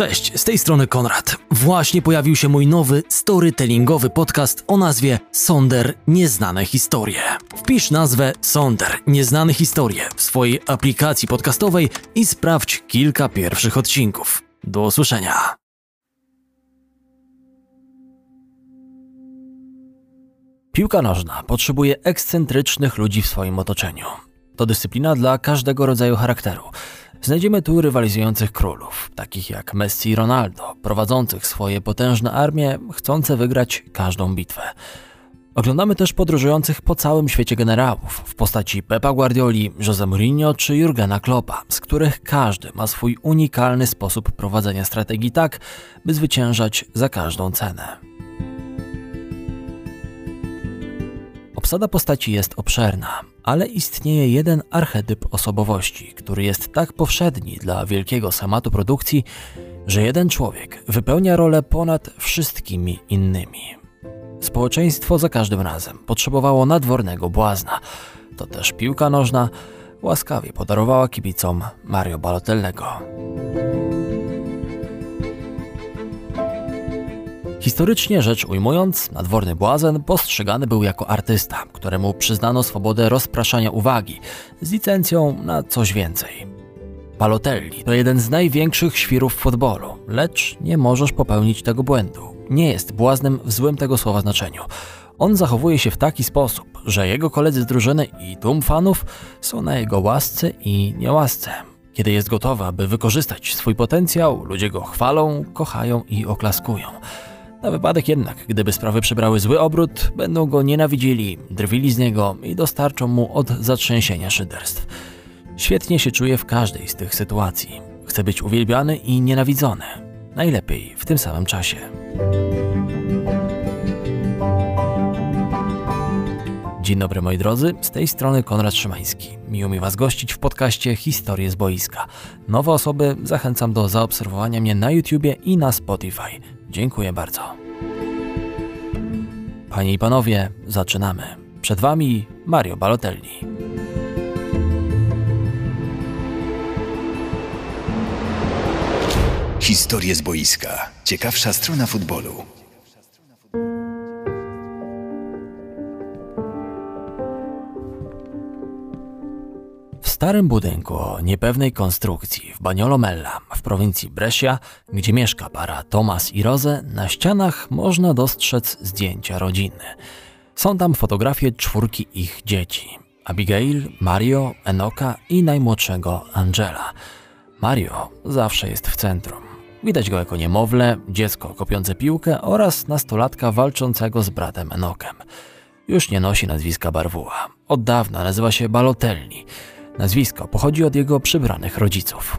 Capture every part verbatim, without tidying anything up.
Cześć, z tej strony Konrad. Właśnie pojawił się mój nowy, storytellingowy podcast o nazwie Sonder Nieznane Historie. Wpisz nazwę Sonder Nieznane Historie w swojej aplikacji podcastowej i sprawdź kilka pierwszych odcinków. Do usłyszenia. Piłka nożna potrzebuje ekscentrycznych ludzi w swoim otoczeniu. To dyscyplina dla każdego rodzaju charakteru. Znajdziemy tu rywalizujących królów, takich jak Messi i Ronaldo, prowadzących swoje potężne armie, chcące wygrać każdą bitwę. Oglądamy też podróżujących po całym świecie generałów w postaci Pepa Guardioli, Jose Mourinho czy Jurgena Kloppa, z których każdy ma swój unikalny sposób prowadzenia strategii tak, by zwyciężać za każdą cenę. Obsada postaci jest obszerna, ale istnieje jeden archetyp osobowości, który jest tak powszedni dla wielkiego schematu produkcji, że jeden człowiek wypełnia rolę ponad wszystkimi innymi. Społeczeństwo za każdym razem potrzebowało nadwornego błazna. To też piłka nożna łaskawie podarowała kibicom Mario Balotellego. Historycznie rzecz ujmując, nadworny błazen postrzegany był jako artysta, któremu przyznano swobodę rozpraszania uwagi, z licencją na coś więcej. Balotelli to jeden z największych świrów w futbolu, lecz nie możesz popełnić tego błędu. Nie jest błaznem w złym tego słowa znaczeniu. On zachowuje się w taki sposób, że jego koledzy z drużyny i tłum fanów są na jego łasce i niełasce. Kiedy jest gotowy, aby wykorzystać swój potencjał, ludzie go chwalą, kochają i oklaskują. Na wypadek jednak, gdyby sprawy przybrały zły obrót, będą go nienawidzili, drwili z niego i dostarczą mu od zatrzęsienia szyderstw. Świetnie się czuje w każdej z tych sytuacji. Chce być uwielbiany i nienawidzony. Najlepiej w tym samym czasie. Dzień dobry moi drodzy, z tej strony Konrad Szymański. Miło mi Was gościć w podcaście Historie z boiska. Nowe osoby zachęcam do zaobserwowania mnie na YouTubie i na Spotify. Dziękuję bardzo. Panie i panowie, zaczynamy. Przed wami Mario Balotelli. Historie z boiska. Ciekawsza strona futbolu. W starym budynku o niepewnej konstrukcji w Bagnolomella w prowincji Brescia, gdzie mieszka para Tomas i Rose, na ścianach można dostrzec zdjęcia rodziny. Są tam fotografie czwórki ich dzieci: Abigail, Mario, Enoka i najmłodszego Angela. Mario zawsze jest w centrum. Widać go jako niemowlę, dziecko kopiące piłkę oraz nastolatka walczącego z bratem Enokiem. Już nie nosi nazwiska Barwuła. Od dawna nazywa się Balotelli. Nazwisko pochodzi od jego przybranych rodziców.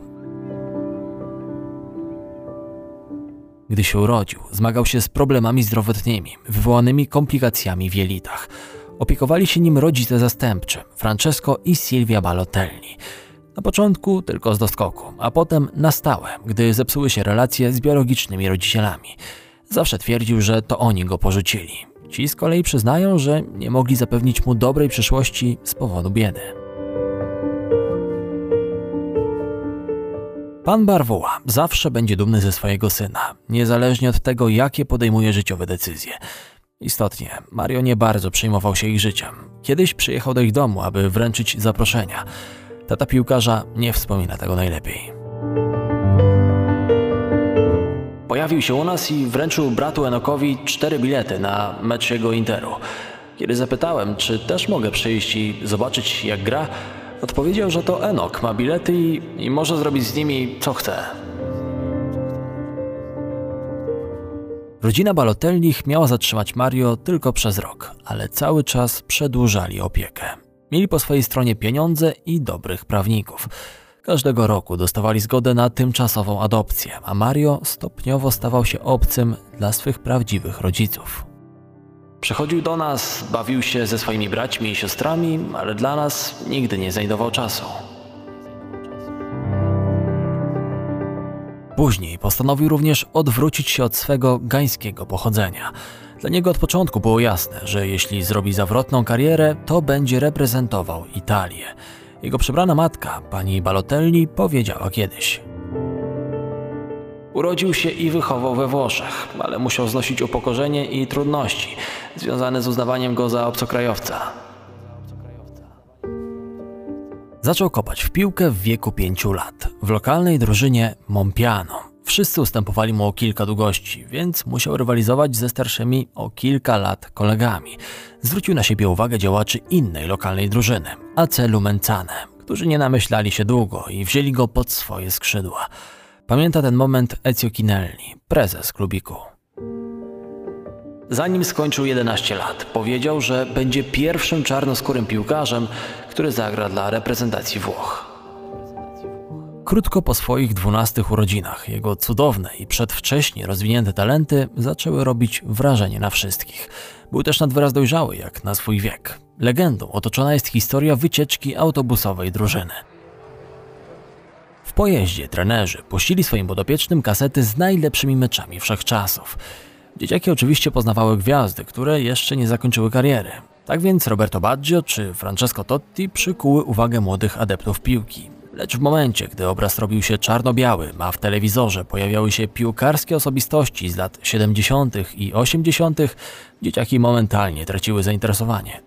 Gdy się urodził, zmagał się z problemami zdrowotnymi, wywołanymi komplikacjami w jelitach. Opiekowali się nim rodzice zastępczy, Francesco i Silvia Balotelli. Na początku tylko z doskoku, a potem na stałe, gdy zepsuły się relacje z biologicznymi rodzicielami. Zawsze twierdził, że to oni go porzucili. Ci z kolei przyznają, że nie mogli zapewnić mu dobrej przyszłości z powodu biedy. Pan Barwoła zawsze będzie dumny ze swojego syna, niezależnie od tego, jakie podejmuje życiowe decyzje. Istotnie, Mario nie bardzo przejmował się ich życiem. Kiedyś przyjechał do ich domu, aby wręczyć zaproszenia. Tata piłkarza nie wspomina tego najlepiej. Pojawił się u nas i wręczył bratu Enokowi cztery bilety na mecz jego Interu. Kiedy zapytałem, czy też mogę przyjść i zobaczyć, jak gra, odpowiedział, że to Enok ma bilety i, i może zrobić z nimi co chce. Rodzina Balotelli miała zatrzymać Mario tylko przez rok, ale cały czas przedłużali opiekę. Mieli po swojej stronie pieniądze i dobrych prawników. Każdego roku dostawali zgodę na tymczasową adopcję, a Mario stopniowo stawał się obcym dla swych prawdziwych rodziców. Przychodził do nas, bawił się ze swoimi braćmi i siostrami, ale dla nas nigdy nie znajdował czasu. Później postanowił również odwrócić się od swego gańskiego pochodzenia. Dla niego od początku było jasne, że jeśli zrobi zawrotną karierę, to będzie reprezentował Italię. Jego przybrana matka, pani Balotelli, powiedziała kiedyś: Urodził się i wychował we Włoszech, ale musiał znosić upokorzenie i trudności związane z uznawaniem go za obcokrajowca. Zaczął kopać w piłkę w wieku pięciu lat, w lokalnej drużynie Mompiano. Wszyscy ustępowali mu o kilka długości, więc musiał rywalizować ze starszymi o kilka lat kolegami. Zwrócił na siebie uwagę działaczy innej lokalnej drużyny, A C Lumencane, którzy nie namyślali się długo i wzięli go pod swoje skrzydła. Pamięta ten moment Ezio Kinelli, prezes klubiku. Zanim skończył jedenaście lat, powiedział, że będzie pierwszym czarnoskórym piłkarzem, który zagra dla reprezentacji Włoch. Krótko po swoich dwunastych urodzinach jego cudowne i przedwcześnie rozwinięte talenty zaczęły robić wrażenie na wszystkich. Był też nad wyraz dojrzały jak na swój wiek. Legendą otoczona jest historia wycieczki autobusowej drużyny. W pojeździe trenerzy puścili swoim podopiecznym kasety z najlepszymi meczami wszechczasów. Dzieciaki oczywiście poznawały gwiazdy, które jeszcze nie zakończyły kariery. Tak więc Roberto Baggio czy Francesco Totti przykuły uwagę młodych adeptów piłki. Lecz w momencie, gdy obraz robił się czarno-biały, a w telewizorze pojawiały się piłkarskie osobistości z lat siedemdziesiątych i osiemdziesiątych, dzieciaki momentalnie traciły zainteresowanie.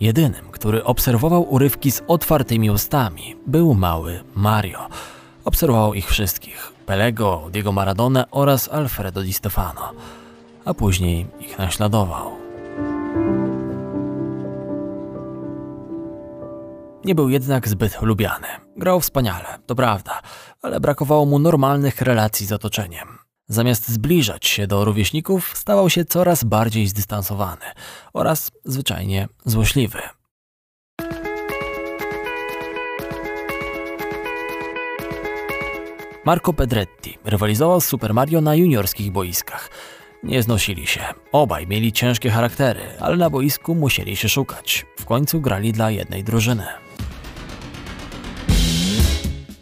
Jedynym, który obserwował urywki z otwartymi ustami, był mały Mario. Obserwował ich wszystkich: Pelego, Diego Maradonę oraz Alfredo Di Stefano, a później ich naśladował. Nie był jednak zbyt lubiany. Grał wspaniale, to prawda, ale brakowało mu normalnych relacji z otoczeniem. Zamiast zbliżać się do rówieśników, stawał się coraz bardziej zdystansowany oraz zwyczajnie złośliwy. Marco Pedretti rywalizował z Super Mario na juniorskich boiskach. Nie znosili się. Obaj mieli ciężkie charaktery, ale na boisku musieli się szukać. W końcu grali dla jednej drużyny.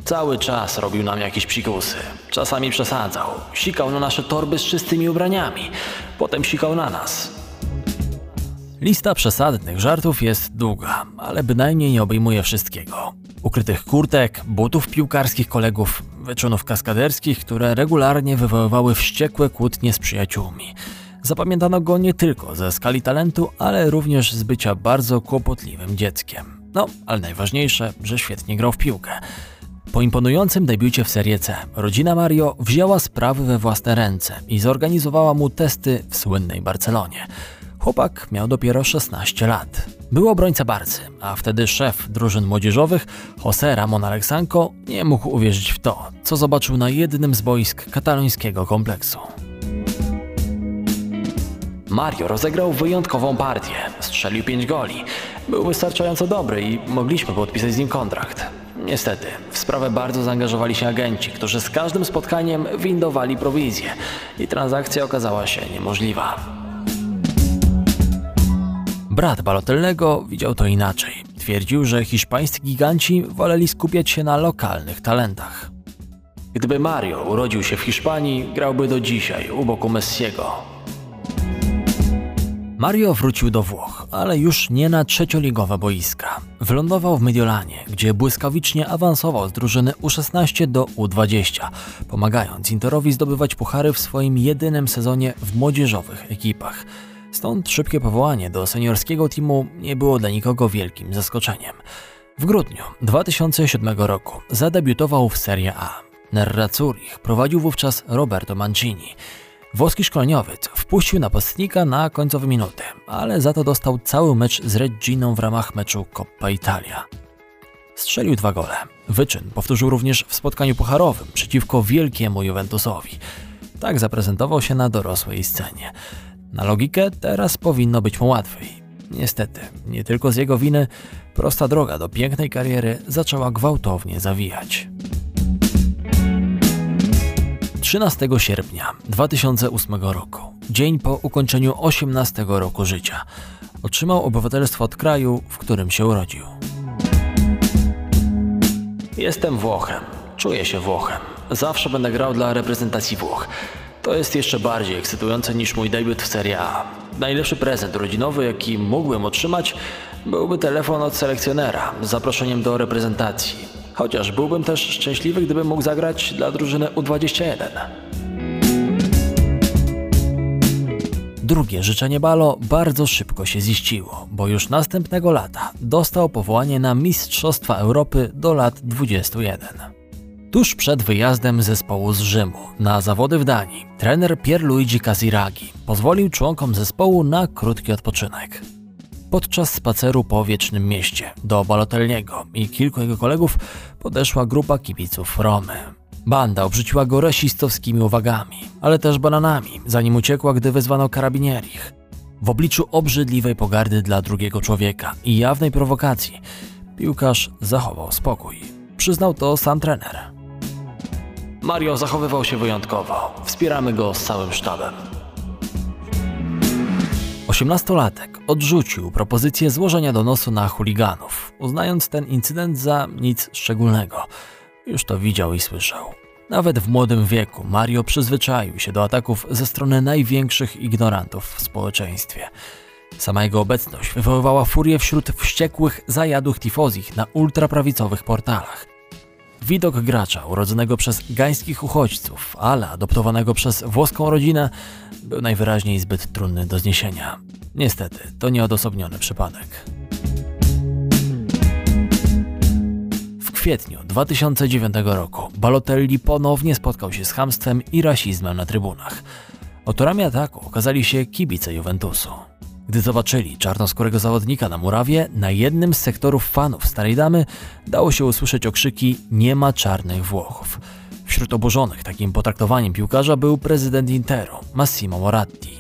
Cały czas robił nam jakieś psikusy. Czasami przesadzał. Sikał na nasze torby z czystymi ubraniami. Potem sikał na nas. Lista przesadnych żartów jest długa, ale bynajmniej nie obejmuje wszystkiego. Ukrytych kurtek, butów piłkarskich kolegów, wyczynów kaskaderskich, które regularnie wywoływały wściekłe kłótnie z przyjaciółmi. Zapamiętano go nie tylko ze skali talentu, ale również z bycia bardzo kłopotliwym dzieckiem. No, ale najważniejsze, że świetnie grał w piłkę. Po imponującym debiucie w Serie C, rodzina Mario wzięła sprawy we własne ręce i zorganizowała mu testy w słynnej Barcelonie. Chłopak miał dopiero szesnaście lat. Był obrońca Barcy, a wtedy szef drużyn młodzieżowych, José Ramón Aleksanko, nie mógł uwierzyć w to, co zobaczył na jednym z boisk katalońskiego kompleksu. Mario rozegrał wyjątkową partię, strzelił pięć goli, był wystarczająco dobry i mogliśmy podpisać z nim kontrakt. Niestety, w sprawę bardzo zaangażowali się agenci, którzy z każdym spotkaniem windowali prowizję i transakcja okazała się niemożliwa. Brat Balotellego widział to inaczej. Twierdził, że hiszpańscy giganci woleli skupiać się na lokalnych talentach. Gdyby Mario urodził się w Hiszpanii, grałby do dzisiaj u boku Messiego. Mario wrócił do Włoch, ale już nie na trzecioligowe boiska. Wylądował w Mediolanie, gdzie błyskawicznie awansował z drużyny U szesnaście do U dwadzieścia, pomagając Interowi zdobywać puchary w swoim jedynym sezonie w młodzieżowych ekipach. Stąd szybkie powołanie do seniorskiego teamu nie było dla nikogo wielkim zaskoczeniem. W grudniu dwa tysiące siódmego roku zadebiutował w Serie A. Nerazzurich prowadził wówczas Roberto Mancini. Włoski szkoleniowiec wpuścił napastnika na końcowe minuty, ale za to dostał cały mecz z Regginą w ramach meczu Coppa Italia. Strzelił dwa gole. Wyczyn powtórzył również w spotkaniu pucharowym przeciwko wielkiemu Juventusowi. Tak zaprezentował się na dorosłej scenie. Na logikę teraz powinno być mu łatwiej. Niestety, nie tylko z jego winy, prosta droga do pięknej kariery zaczęła gwałtownie zawijać. trzynastego sierpnia dwa tysiące ósmego roku, dzień po ukończeniu osiemnastego roku życia, otrzymał obywatelstwo od kraju, w którym się urodził. Jestem Włochem, czuję się Włochem, zawsze będę grał dla reprezentacji Włoch. To jest jeszcze bardziej ekscytujące niż mój debiut w Serie A. Najlepszy prezent rodzinowy, jaki mógłbym otrzymać, byłby telefon od selekcjonera z zaproszeniem do reprezentacji. chociaż byłbym też szczęśliwy, gdybym mógł zagrać dla drużyny U dwadzieścia jeden. Drugie życzenie Balo bardzo szybko się ziściło, bo już następnego lata dostał powołanie na Mistrzostwa Europy do lat dwudziestu jeden. Tuż przed wyjazdem zespołu z Rzymu na zawody w Danii, trener Pierluigi Casiraghi pozwolił członkom zespołu na krótki odpoczynek. Podczas spaceru po wiecznym mieście do Balotelliego i kilku jego kolegów podeszła grupa kibiców Romy. Banda obrzuciła go rasistowskimi uwagami, ale też bananami, zanim uciekła, gdy wezwano karabinierich. W obliczu obrzydliwej pogardy dla drugiego człowieka i jawnej prowokacji piłkarz zachował spokój. Przyznał to sam trener. Mario zachowywał się wyjątkowo. Wspieramy go z całym sztabem. osiemnastolatek odrzucił propozycję złożenia donosu na chuliganów, uznając ten incydent za nic szczególnego. Już to widział i słyszał. Nawet w młodym wieku Mario przyzwyczaił się do ataków ze strony największych ignorantów w społeczeństwie. Sama jego obecność wywoływała furię wśród wściekłych, zajadłych tifozich na ultraprawicowych portalach. Widok gracza urodzonego przez gańskich uchodźców, ale adoptowanego przez włoską rodzinę, był najwyraźniej zbyt trudny do zniesienia. Niestety, to nieodosobniony przypadek. W kwietniu dwa tysiące dziewiątego roku Balotelli ponownie spotkał się z chamstwem i rasizmem na trybunach. Autorami ataku okazali się kibice Juventusu. Gdy zobaczyli czarnoskórego zawodnika na murawie, na jednym z sektorów fanów Starej Damy dało się usłyszeć okrzyki „Nie ma czarnych Włochów”. Wśród oburzonych takim potraktowaniem piłkarza był prezydent Interu, Massimo Moratti.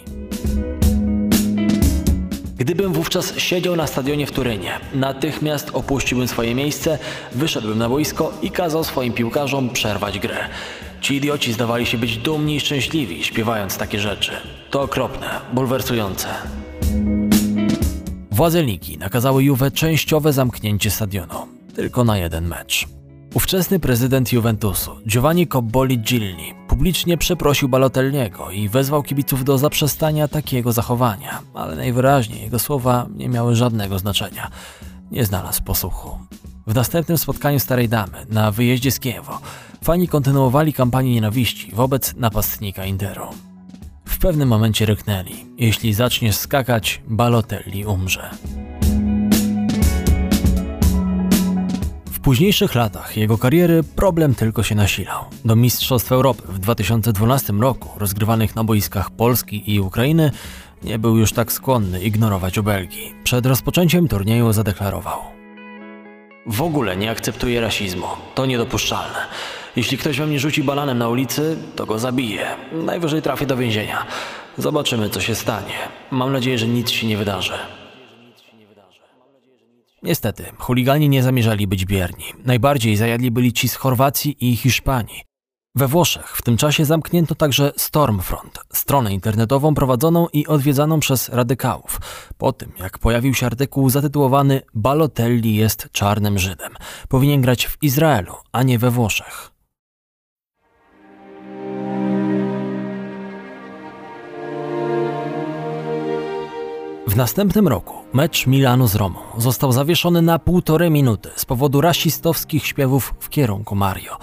Gdybym wówczas siedział na stadionie w Turynie, natychmiast opuściłbym swoje miejsce, wyszedłbym na boisko i kazał swoim piłkarzom przerwać grę. Ci idioci zdawali się być dumni i szczęśliwi, śpiewając takie rzeczy. To okropne, bulwersujące. Władze ligi nakazały Juve częściowe zamknięcie stadionu, tylko na jeden mecz. Ówczesny prezydent Juventusu, Giovanni Cobolli-Gilli, publicznie przeprosił Balotelliego i wezwał kibiców do zaprzestania takiego zachowania, ale najwyraźniej jego słowa nie miały żadnego znaczenia. Nie znalazł posłuchu. W następnym spotkaniu Starej Damy, na wyjeździe z Kiewo, fani kontynuowali kampanię nienawiści wobec napastnika Interu. W pewnym momencie ryknęli: jeśli zaczniesz skakać, Balotelli umrze. W późniejszych latach jego kariery problem tylko się nasilał. Do Mistrzostw Europy w dwa tysiące dwunastym roku, rozgrywanych na boiskach Polski i Ukrainy, nie był już tak skłonny ignorować obelgi. Przed rozpoczęciem turnieju zadeklarował: w ogóle nie akceptuję rasizmu. To niedopuszczalne. Jeśli ktoś we mnie rzuci bananem na ulicy, to go zabiję. Najwyżej trafię do więzienia. Zobaczymy, co się stanie. Mam nadzieję, że nic się nie wydarzy. Niestety, chuligani nie zamierzali być bierni. Najbardziej zajadli byli ci z Chorwacji i Hiszpanii. We Włoszech w tym czasie zamknięto także Stormfront, stronę internetową prowadzoną i odwiedzaną przez radykałów, po tym jak pojawił się artykuł zatytułowany „Balotelli jest czarnym Żydem. Powinien grać w Izraelu, a nie we Włoszech”. W następnym roku mecz Milanu z Romą został zawieszony na półtorej minuty z powodu rasistowskich śpiewów w kierunku Mario.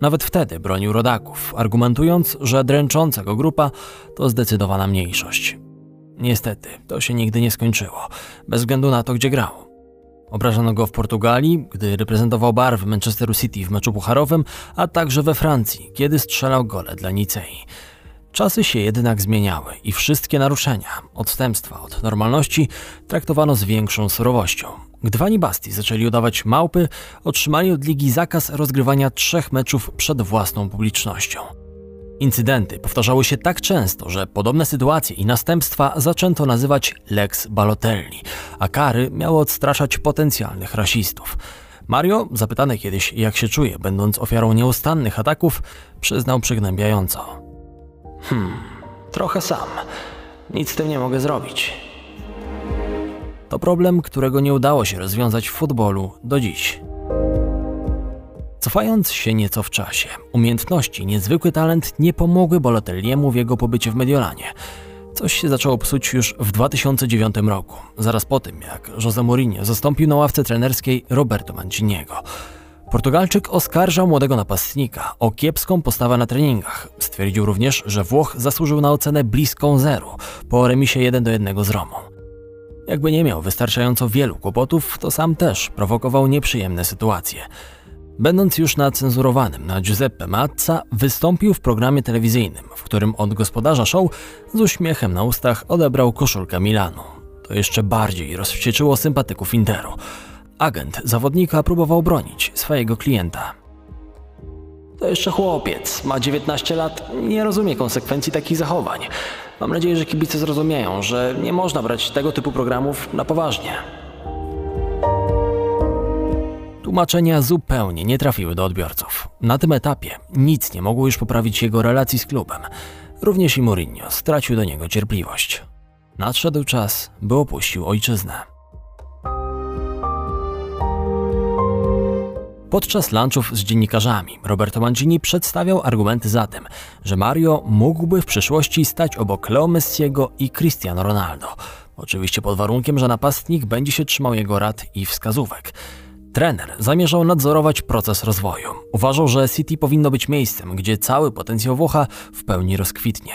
Nawet wtedy bronił rodaków, argumentując, że dręcząca go grupa to zdecydowana mniejszość. Niestety, to się nigdy nie skończyło, bez względu na to, gdzie grał. Obrażano go w Portugalii, gdy reprezentował barwy Manchesteru City w meczu pucharowym, a także we Francji, kiedy strzelał gole dla Nicei. Czasy się jednak zmieniały i wszystkie naruszenia, odstępstwa od normalności traktowano z większą surowością. Gdy fani Bastii zaczęli udawać małpy, otrzymali od ligi zakaz rozgrywania trzech meczów przed własną publicznością. Incydenty powtarzały się tak często, że podobne sytuacje i następstwa zaczęto nazywać Lex Balotelli, a kary miały odstraszać potencjalnych rasistów. Mario, zapytany kiedyś, jak się czuje, będąc ofiarą nieustannych ataków, przyznał przygnębiająco: Hmm, trochę sam. Nic z tym nie mogę zrobić. To problem, którego nie udało się rozwiązać w futbolu do dziś. Cofając się nieco w czasie, umiejętności i niezwykły talent nie pomogły Balotelliemu w jego pobycie w Mediolanie. Coś się zaczęło psuć już w dwa tysiące dziewiątym roku, zaraz po tym, jak Jose Mourinho zastąpił na ławce trenerskiej Roberto Manciniego. Portugalczyk oskarżał młodego napastnika o kiepską postawę na treningach. Stwierdził również, że Włoch zasłużył na ocenę bliską zero po remisie jeden do jednego z Romą. Jakby nie miał wystarczająco wielu kłopotów, to sam też prowokował nieprzyjemne sytuacje. Będąc już na cenzurowanym na Giuseppe Mazza, wystąpił w programie telewizyjnym, w którym od gospodarza show z uśmiechem na ustach odebrał koszulkę Milanu. To jeszcze bardziej rozwścieczyło sympatyków Interu. Agent zawodnika próbował bronić swojego klienta. To jeszcze chłopiec, ma dziewiętnaście lat, nie rozumie konsekwencji takich zachowań. Mam nadzieję, że kibice zrozumieją, że nie można brać tego typu programów na poważnie. Tłumaczenia zupełnie nie trafiły do odbiorców. Na tym etapie nic nie mogło już poprawić jego relacji z klubem. Również i Mourinho stracił do niego cierpliwość. Nadszedł czas, by opuścił ojczyznę. Podczas lunchów z dziennikarzami Roberto Mancini przedstawiał argumenty za tym, że Mario mógłby w przyszłości stać obok Leo Messiego i Cristiano Ronaldo. Oczywiście pod warunkiem, że napastnik będzie się trzymał jego rad i wskazówek. Trener zamierzał nadzorować proces rozwoju. Uważał, że City powinno być miejscem, gdzie cały potencjał Włocha w pełni rozkwitnie.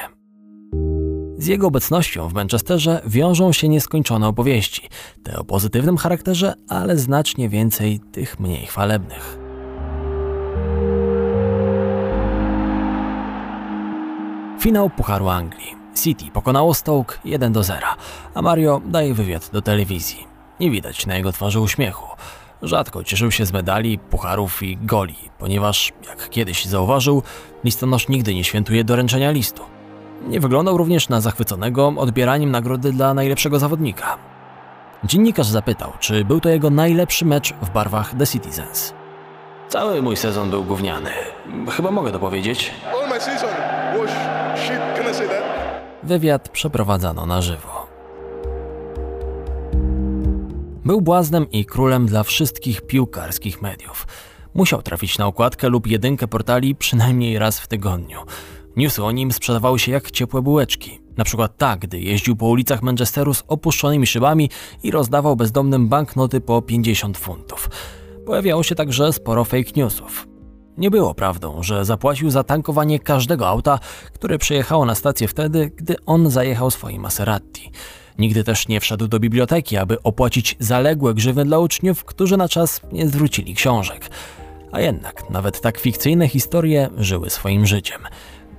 Z jego obecnością w Manchesterze wiążą się nieskończone opowieści. Te o pozytywnym charakterze, ale znacznie więcej tych mniej chwalebnych. Finał Pucharu Anglii. City pokonało Stoke jeden do zera, a Mario daje wywiad do telewizji. Nie widać na jego twarzy uśmiechu. Rzadko cieszył się z medali, pucharów i goli, ponieważ, jak kiedyś zauważył, listonosz nigdy nie świętuje doręczenia listu. Nie wyglądał również na zachwyconego odbieraniem nagrody dla najlepszego zawodnika. Dziennikarz zapytał, czy był to jego najlepszy mecz w barwach The Citizens. Cały mój sezon był gówniany. Chyba mogę to powiedzieć. Wywiad przeprowadzano na żywo. Był błaznem i królem dla wszystkich piłkarskich mediów. Musiał trafić na okładkę lub jedynkę portali przynajmniej raz w tygodniu. Newsy o nim sprzedawały się jak ciepłe bułeczki. Na przykład tak, gdy jeździł po ulicach Manchesteru z opuszczonymi szybami i rozdawał bezdomnym banknoty po pięćdziesiąt funtów. Pojawiało się także sporo fake newsów. Nie było prawdą, że zapłacił za tankowanie każdego auta, które przyjechało na stację wtedy, gdy on zajechał swoim Maserati. Nigdy też nie wszedł do biblioteki, aby opłacić zaległe grzywny dla uczniów, którzy na czas nie zwrócili książek. A jednak nawet tak fikcyjne historie żyły swoim życiem.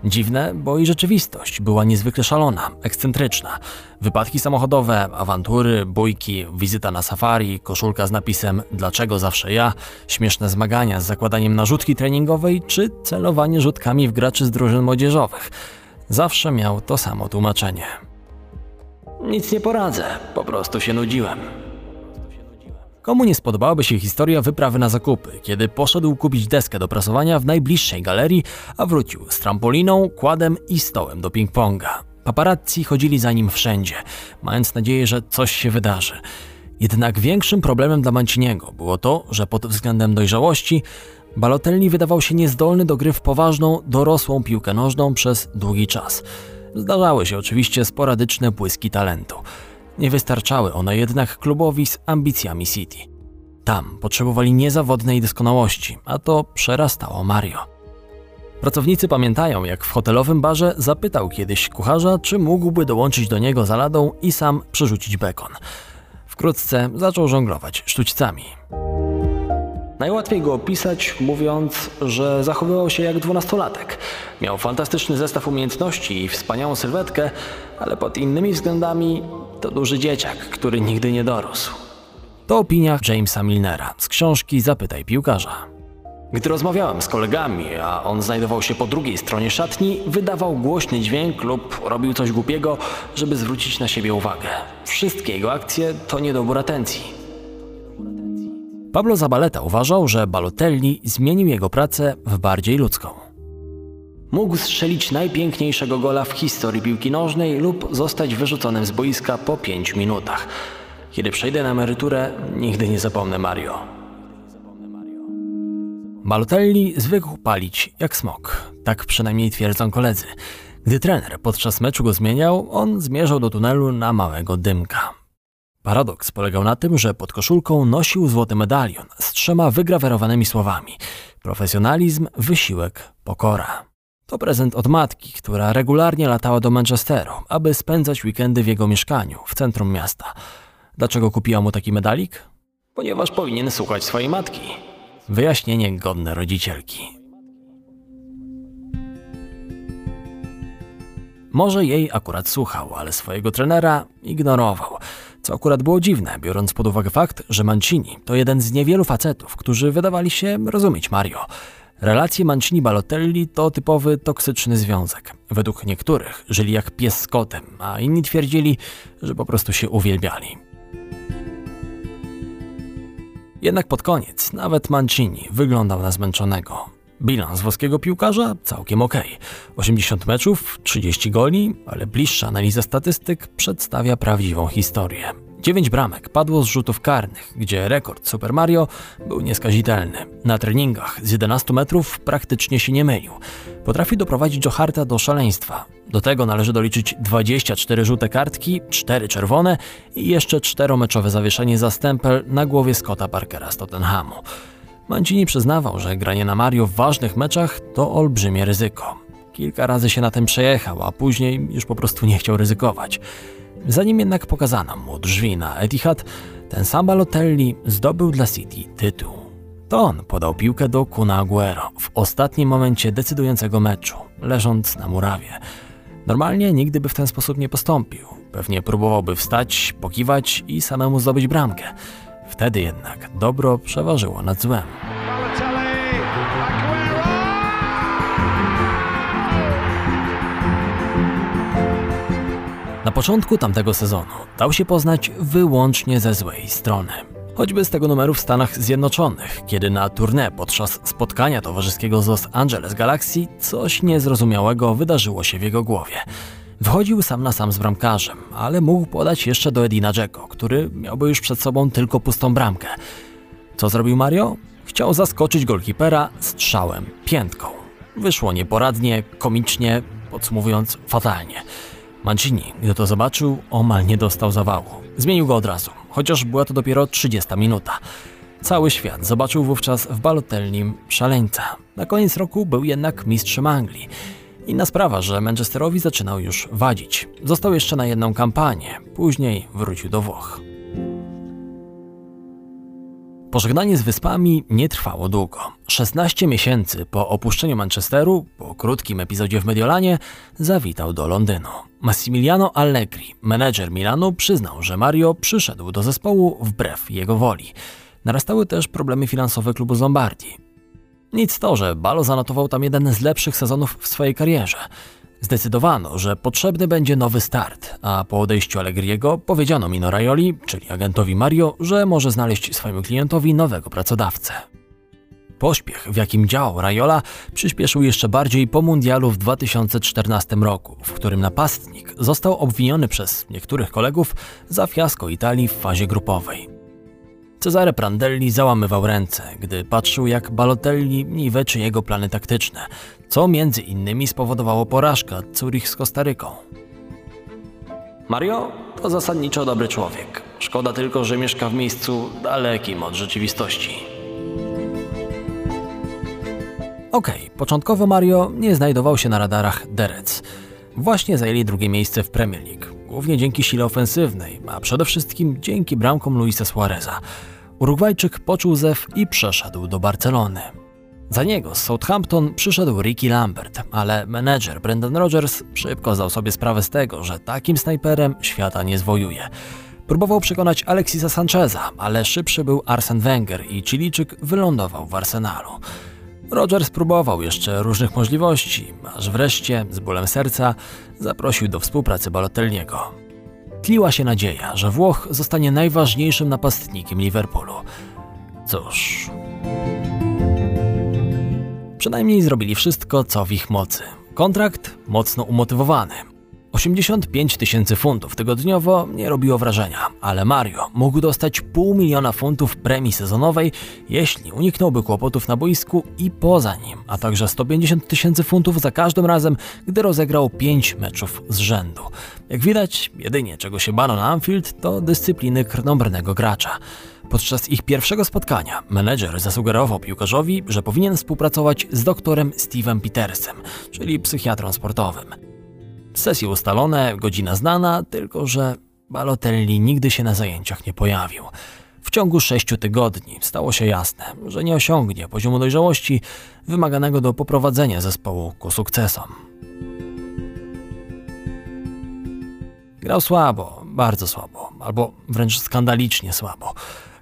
Dziwne, bo i rzeczywistość była niezwykle szalona, ekscentryczna. Wypadki samochodowe, awantury, bójki, wizyta na safari, koszulka z napisem "Dlaczego zawsze ja?", śmieszne zmagania z zakładaniem narzutki treningowej czy celowanie rzutkami w graczy z drużyn młodzieżowych. Zawsze miał to samo tłumaczenie. Nic nie poradzę, po prostu się nudziłem. Komu nie spodobałaby się historia wyprawy na zakupy, kiedy poszedł kupić deskę do prasowania w najbliższej galerii, a wrócił z trampoliną, kładem i stołem do ping-ponga. Paparazzi chodzili za nim wszędzie, mając nadzieję, że coś się wydarzy. Jednak większym problemem dla Manciniego było to, że pod względem dojrzałości Balotelli wydawał się niezdolny do gry w poważną, dorosłą piłkę nożną przez długi czas. Zdarzały się oczywiście sporadyczne błyski talentu. Nie wystarczały one jednak klubowi z ambicjami City. Tam potrzebowali niezawodnej doskonałości, a to przerastało Mario. Pracownicy pamiętają, jak w hotelowym barze zapytał kiedyś kucharza, czy mógłby dołączyć do niego za ladą i sam przerzucić bekon. Wkrótce zaczął żonglować sztućcami. Najłatwiej go opisać, mówiąc, że zachowywał się jak dwunastolatek. Miał fantastyczny zestaw umiejętności i wspaniałą sylwetkę, ale pod innymi względami to duży dzieciak, który nigdy nie dorósł. To opinia Jamesa Milnera z książki Zapytaj piłkarza. Gdy rozmawiałem z kolegami, a on znajdował się po drugiej stronie szatni, wydawał głośny dźwięk lub robił coś głupiego, żeby zwrócić na siebie uwagę. Wszystkie jego akcje to niedobór atencji. Pablo Zabaleta uważał, że Balotelli zmienił jego pracę w bardziej ludzką. Mógł strzelić najpiękniejszego gola w historii piłki nożnej lub zostać wyrzuconym z boiska po pięciu minutach. Kiedy przejdę na emeryturę, nigdy nie zapomnę Mario. Balotelli zwykł palić jak smok, tak przynajmniej twierdzą koledzy. Gdy trener podczas meczu go zmieniał, on zmierzał do tunelu na małego dymka. Paradoks polegał na tym, że pod koszulką nosił złoty medalion z trzema wygrawerowanymi słowami: profesjonalizm, wysiłek, pokora. To prezent od matki, która regularnie latała do Manchesteru, aby spędzać weekendy w jego mieszkaniu, w centrum miasta. Dlaczego kupiła mu taki medalik? Ponieważ powinien słuchać swojej matki. Wyjaśnienie godne rodzicielki. Może jej akurat słuchał, ale swojego trenera ignorował. Co akurat było dziwne, biorąc pod uwagę fakt, że Mancini to jeden z niewielu facetów, którzy wydawali się rozumieć Mario. Relacje Mancini-Balotelli to typowy toksyczny związek. Według niektórych żyli jak pies z kotem, a inni twierdzili, że po prostu się uwielbiali. Jednak pod koniec nawet Mancini wyglądał na zmęczonego. Bilans włoskiego piłkarza całkiem okej. osiemdziesiąt meczów, trzydzieści goli, ale bliższa analiza statystyk przedstawia prawdziwą historię. dziewięć bramek padło z rzutów karnych, gdzie rekord Super Mario był nieskazitelny. Na treningach z jedenastu metrów praktycznie się nie mylił. Potrafi doprowadzić Joharta do szaleństwa. Do tego należy doliczyć dwadzieścia cztery żółte kartki, cztery czerwone i jeszcze czteromeczowe zawieszenie za stempel na głowie Scotta Parkera z Tottenhamu. Mancini przyznawał, że granie na Mario w ważnych meczach to olbrzymie ryzyko. Kilka razy się na tym przejechał, a później już po prostu nie chciał ryzykować. Zanim jednak pokazano mu drzwi na Etihad, ten sam Balotelli zdobył dla City tytuł. To on podał piłkę do Kuna Agüero w ostatnim momencie decydującego meczu, leżąc na murawie. Normalnie nigdy by w ten sposób nie postąpił. Pewnie próbowałby wstać, pokiwać i samemu zdobyć bramkę. Wtedy jednak dobro przeważyło nad złem. Na początku tamtego sezonu dał się poznać wyłącznie ze złej strony. Choćby z tego numeru w Stanach Zjednoczonych, kiedy na tournée podczas spotkania towarzyskiego z Los Angeles Galaxy coś niezrozumiałego wydarzyło się w jego głowie. Wchodził sam na sam z bramkarzem, ale mógł podać jeszcze do Edina Dzeko, który miałby już przed sobą tylko pustą bramkę. Co zrobił Mario? Chciał zaskoczyć golkipera strzałem, piętką. Wyszło nieporadnie, komicznie, podsumowując fatalnie. Mancini, gdy to zobaczył, omal nie dostał zawału. Zmienił go od razu, chociaż była to dopiero trzydziesta minuta. Cały świat zobaczył wówczas w Balotellim szaleńca. Na koniec roku był jednak mistrzem Anglii. Inna sprawa, że Manchesterowi zaczynał już wadzić. Został jeszcze na jedną kampanię, później wrócił do Włoch. Pożegnanie z Wyspami nie trwało długo. szesnaście miesięcy po opuszczeniu Manchesteru, po krótkim epizodzie w Mediolanie, zawitał do Londynu. Massimiliano Allegri, menedżer Milanu, przyznał, że Mario przyszedł do zespołu wbrew jego woli. Narastały też problemy finansowe klubu z Lombardii. Nic to, że Balo zanotował tam jeden z lepszych sezonów w swojej karierze. Zdecydowano, że potrzebny będzie nowy start, a po odejściu Allegriego powiedziano Mino Raioli, czyli agentowi Mario, że może znaleźć swojemu klientowi nowego pracodawcę. Pośpiech, w jakim działał Raiola, przyspieszył jeszcze bardziej po mundialu w dwa tysiące czternastym roku, w którym napastnik został obwiniony przez niektórych kolegów za fiasko Italii w fazie grupowej. Cezare Prandelli załamywał ręce, gdy patrzył, jak Balotelli niweczy jego plany taktyczne, co między innymi spowodowało porażkę Zurich z Kostaryką. Mario to zasadniczo dobry człowiek. Szkoda tylko, że mieszka w miejscu dalekim od rzeczywistości. Okej, okay, początkowo Mario nie znajdował się na radarach The Reds. Właśnie zajęli drugie miejsce w Premier League. Głównie dzięki sile ofensywnej, a przede wszystkim dzięki bramkom Luisa Suareza. Urugwajczyk poczuł zew i przeszedł do Barcelony. Za niego z Southampton przyszedł Ricky Lambert, ale menedżer Brendan Rodgers szybko zdał sobie sprawę z tego, że takim snajperem świata nie zwojuje. Próbował przekonać Alexisa Sancheza, ale szybszy był Arsene Wenger i Chilijczyk wylądował w Arsenalu. Rodgers próbował jeszcze różnych możliwości, aż wreszcie, z bólem serca, zaprosił do współpracy Balotelliego. Tliła się nadzieja, że Włoch zostanie najważniejszym napastnikiem Liverpoolu. Cóż... Przynajmniej zrobili wszystko, co w ich mocy. Kontrakt mocno umotywowany. osiemdziesiąt pięć tysięcy funtów tygodniowo nie robiło wrażenia, ale Mario mógł dostać pół miliona funtów premii sezonowej, jeśli uniknąłby kłopotów na boisku i poza nim, a także sto pięćdziesiąt tysięcy funtów za każdym razem, gdy rozegrał pięć meczów z rzędu. Jak widać, jedynie czego się bano na Anfield to dyscypliny krnąbrnego gracza. Podczas ich pierwszego spotkania menedżer zasugerował piłkarzowi, że powinien współpracować z doktorem Steve'em Petersem, czyli psychiatrą sportowym. Sesje ustalone, godzina znana, tylko że Balotelli nigdy się na zajęciach nie pojawił. W ciągu sześciu tygodni stało się jasne, że nie osiągnie poziomu dojrzałości wymaganego do poprowadzenia zespołu ku sukcesom. Grał słabo, bardzo słabo, albo wręcz skandalicznie słabo.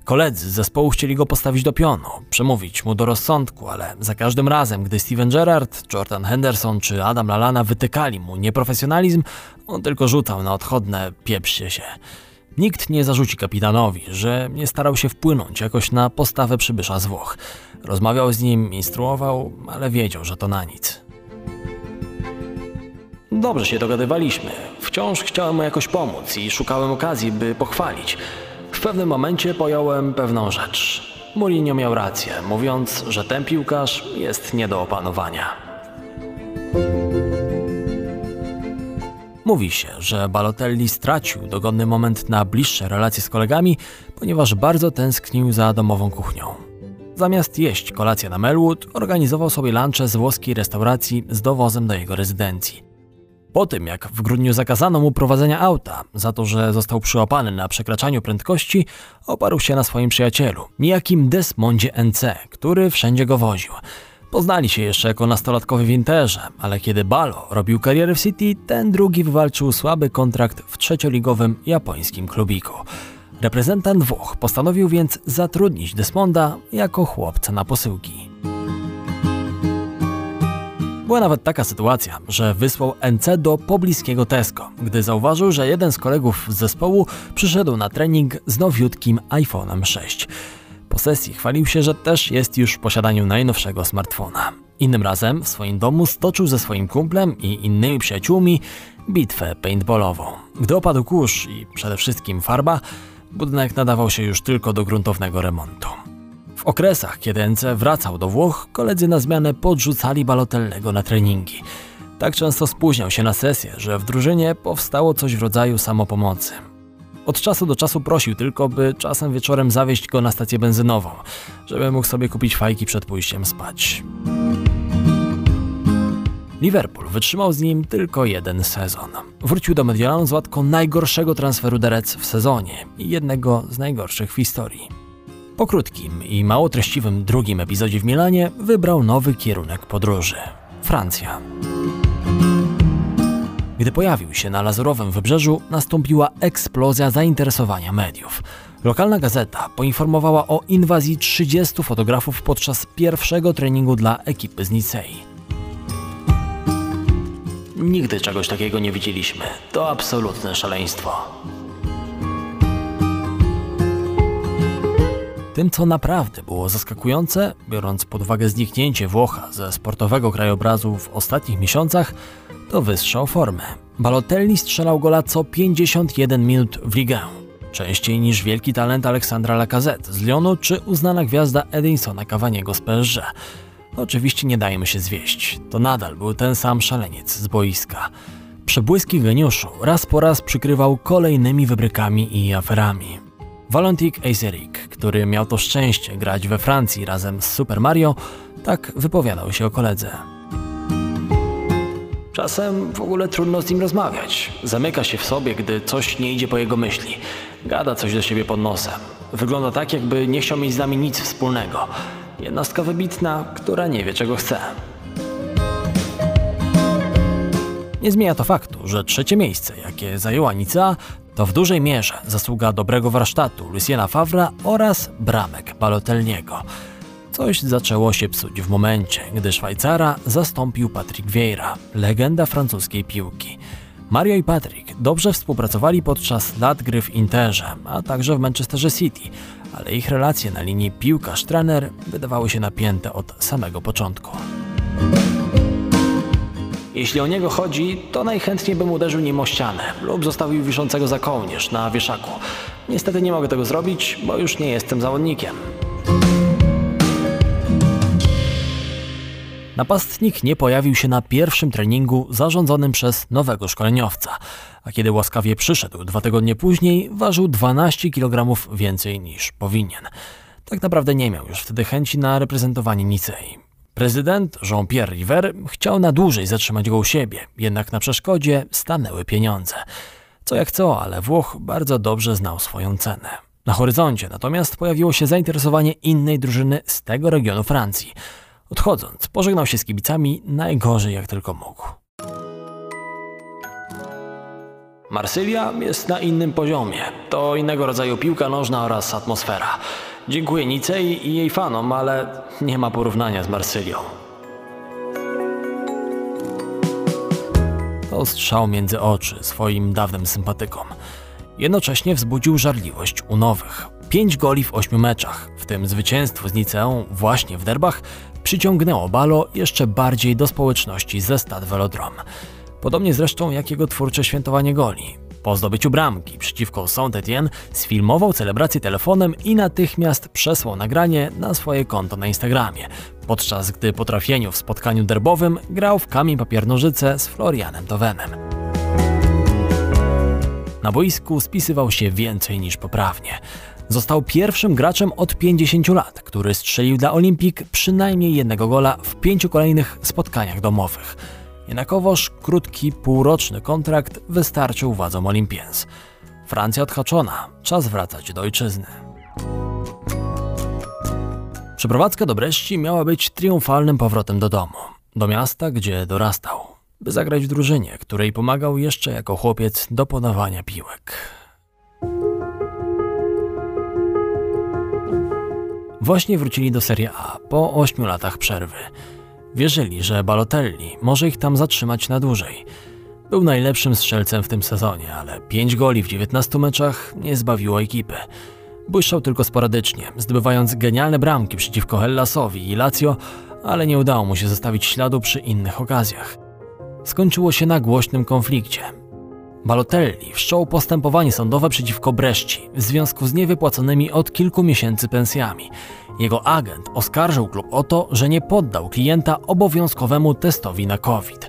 Koledzy z zespołu chcieli go postawić do pionu, przemówić mu do rozsądku, ale za każdym razem, gdy Steven Gerrard, Jordan Henderson czy Adam Lallana wytykali mu nieprofesjonalizm, on tylko rzucał na odchodne pieprzcie się. Nikt nie zarzuci kapitanowi, że nie starał się wpłynąć jakoś na postawę przybysza z Włoch. Rozmawiał z nim, instruował, ale wiedział, że to na nic. Dobrze się dogadywaliśmy. Wciąż chciałem mu jakoś pomóc i szukałem okazji, by pochwalić. W pewnym momencie pojąłem pewną rzecz. Mourinho miał rację, mówiąc, że ten piłkarz jest nie do opanowania. Mówi się, że Balotelli stracił dogodny moment na bliższe relacje z kolegami, ponieważ bardzo tęsknił za domową kuchnią. Zamiast jeść kolację na Melwood, organizował sobie lunche z włoskiej restauracji z dowozem do jego rezydencji. Po tym, jak w grudniu zakazano mu prowadzenia auta za to, że został przyłapany na przekraczaniu prędkości, oparł się na swoim przyjacielu, niejakim Desmondzie N C, który wszędzie go woził. Poznali się jeszcze jako nastolatkowie w Interze, ale kiedy Balo robił karierę w City, ten drugi wywalczył słaby kontrakt w trzecioligowym japońskim klubiku. Reprezentant Włoch postanowił więc zatrudnić Desmonda jako chłopca na posyłki. Była nawet taka sytuacja, że wysłał N C do pobliskiego Tesco, gdy zauważył, że jeden z kolegów z zespołu przyszedł na trening z nowiutkim iPhone'em sześć. Po sesji chwalił się, że też jest już w posiadaniu najnowszego smartfona. Innym razem w swoim domu stoczył ze swoim kumplem i innymi przyjaciółmi bitwę paintballową. Gdy opadł kurz i przede wszystkim farba, budynek nadawał się już tylko do gruntownego remontu. W okresach, kiedy N C wracał do Włoch, koledzy na zmianę podrzucali Balotellego na treningi. Tak często spóźniał się na sesję, że w drużynie powstało coś w rodzaju samopomocy. Od czasu do czasu prosił tylko, by czasem wieczorem zawieźć go na stację benzynową, żeby mógł sobie kupić fajki przed pójściem spać. Liverpool wytrzymał z nim tylko jeden sezon. Wrócił do Mediolanu z łatką najgorszego transferu derec w sezonie i jednego z najgorszych w historii. Po krótkim i mało treściwym drugim epizodzie w Milanie wybrał nowy kierunek podróży – Francja. Gdy pojawił się na lazurowym wybrzeżu, nastąpiła eksplozja zainteresowania mediów. Lokalna gazeta poinformowała o inwazji trzydziestu fotografów podczas pierwszego treningu dla ekipy z Nicei. Nigdy czegoś takiego nie widzieliśmy. To absolutne szaleństwo. Tym, co naprawdę było zaskakujące, biorąc pod uwagę zniknięcie Włocha ze sportowego krajobrazu w ostatnich miesiącach, to wystrzał formy. Balotelli strzelał gola co pięćdziesiąt jeden minut w ligę, częściej niż wielki talent Aleksandra Lacazette z Lyonu czy uznana gwiazda Edinsona Cavaniego z P S G. Oczywiście nie dajmy się zwieść, to nadal był ten sam szaleniec z boiska. Przebłyski geniuszu raz po raz przykrywał kolejnymi wybrykami i aferami. Valentin Eyzerik, który miał to szczęście grać we Francji razem z Super Mario, tak wypowiadał się o koledze. Czasem w ogóle trudno z nim rozmawiać. Zamyka się w sobie, gdy coś nie idzie po jego myśli. Gada coś do siebie pod nosem. Wygląda tak, jakby nie chciał mieć z nami nic wspólnego. Jednostka wybitna, która nie wie, czego chce. Nie zmienia to faktu, że trzecie miejsce, jakie zajęła Nicea, to w dużej mierze zasługa dobrego warsztatu Luciana Favre'a oraz bramek Balotelliego. Coś zaczęło się psuć w momencie, gdy Szwajcara zastąpił Patrick Vieira, legenda francuskiej piłki. Mario i Patrick dobrze współpracowali podczas lat gry w Interze, a także w Manchesterze City, ale ich relacje na linii piłkarz-trener wydawały się napięte od samego początku. Jeśli o niego chodzi, to najchętniej bym uderzył nim o ścianę lub zostawił wiszącego za kołnierz na wieszaku. Niestety nie mogę tego zrobić, bo już nie jestem zawodnikiem. Napastnik nie pojawił się na pierwszym treningu zarządzonym przez nowego szkoleniowca, a kiedy łaskawie przyszedł dwa tygodnie później, ważył dwanaście kilogramów więcej niż powinien. Tak naprawdę nie miał już wtedy chęci na reprezentowanie Nicei. Prezydent Jean-Pierre River chciał na dłużej zatrzymać go u siebie, jednak na przeszkodzie stanęły pieniądze. Co jak co, ale Włoch bardzo dobrze znał swoją cenę. Na horyzoncie natomiast pojawiło się zainteresowanie innej drużyny z tego regionu Francji. Odchodząc, pożegnał się z kibicami najgorzej jak tylko mógł. Marsylia jest na innym poziomie. To innego rodzaju piłka nożna oraz atmosfera. Dziękuję Nicei i jej fanom, ale nie ma porównania z Marsylią. To strzał między oczy swoim dawnym sympatykom. Jednocześnie wzbudził żarliwość u nowych. Pięć goli w ośmiu meczach, w tym zwycięstwo z Niceą właśnie w derbach, przyciągnęło Balo jeszcze bardziej do społeczności ze Stade Velodrome. Podobnie zresztą jak jego twórcze świętowanie goli. Po zdobyciu bramki przeciwko Saint-Étienne sfilmował celebrację telefonem i natychmiast przesłał nagranie na swoje konto na Instagramie, podczas gdy po trafieniu w spotkaniu derbowym grał w kamień papier nożyce z Florianem Thauvemem. Na boisku spisywał się więcej niż poprawnie. Został pierwszym graczem od pięćdziesięciu lat, który strzelił dla Olimpik przynajmniej jednego gola w pięciu kolejnych spotkaniach domowych. Jednakowoż krótki, półroczny kontrakt wystarczył władzom Olympiens. Francja odhaczona, czas wracać do ojczyzny. Przeprowadzka do Bresci miała być triumfalnym powrotem do domu, do miasta, gdzie dorastał, by zagrać w drużynie, której pomagał jeszcze jako chłopiec do podawania piłek. Właśnie wrócili do Serie A po ośmiu latach przerwy. Wierzyli, że Balotelli może ich tam zatrzymać na dłużej. Był najlepszym strzelcem w tym sezonie, ale pięć goli w dziewiętnastu meczach nie zbawiło ekipy. Błyszczał tylko sporadycznie, zdobywając genialne bramki przeciwko Hellasowi i Lazio, ale nie udało mu się zostawić śladu przy innych okazjach. Skończyło się na głośnym konflikcie. Balotelli wszczął postępowanie sądowe przeciwko Bresci w związku z niewypłaconymi od kilku miesięcy pensjami. Jego agent oskarżył klub o to, że nie poddał klienta obowiązkowemu testowi na COVID.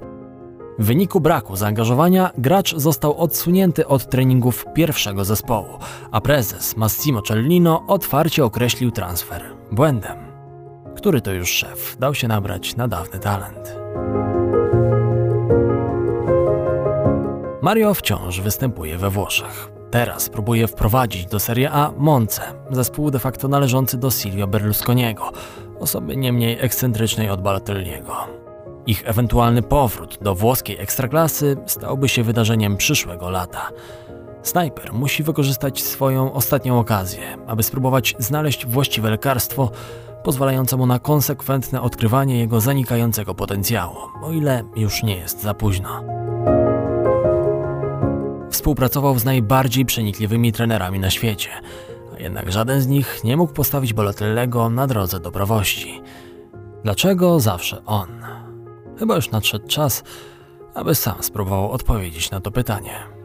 W wyniku braku zaangażowania gracz został odsunięty od treningów pierwszego zespołu, a prezes Massimo Cellino otwarcie określił transfer błędem. Który to już szef dał się nabrać na dawny talent. Mario wciąż występuje we Włoszech. Teraz próbuje wprowadzić do Serie A Monce, zespół de facto należący do Silvio Berlusconiego, osoby nie mniej ekscentrycznej od Balotelliego. Ich ewentualny powrót do włoskiej ekstraklasy stałby się wydarzeniem przyszłego lata. Snajper musi wykorzystać swoją ostatnią okazję, aby spróbować znaleźć właściwe lekarstwo, pozwalające mu na konsekwentne odkrywanie jego zanikającego potencjału, o ile już nie jest za późno. Współpracował z najbardziej przenikliwymi trenerami na świecie, a jednak żaden z nich nie mógł postawić Balotellego na drodze do prawości. Dlaczego zawsze on? Chyba już nadszedł czas, aby sam spróbował odpowiedzieć na to pytanie.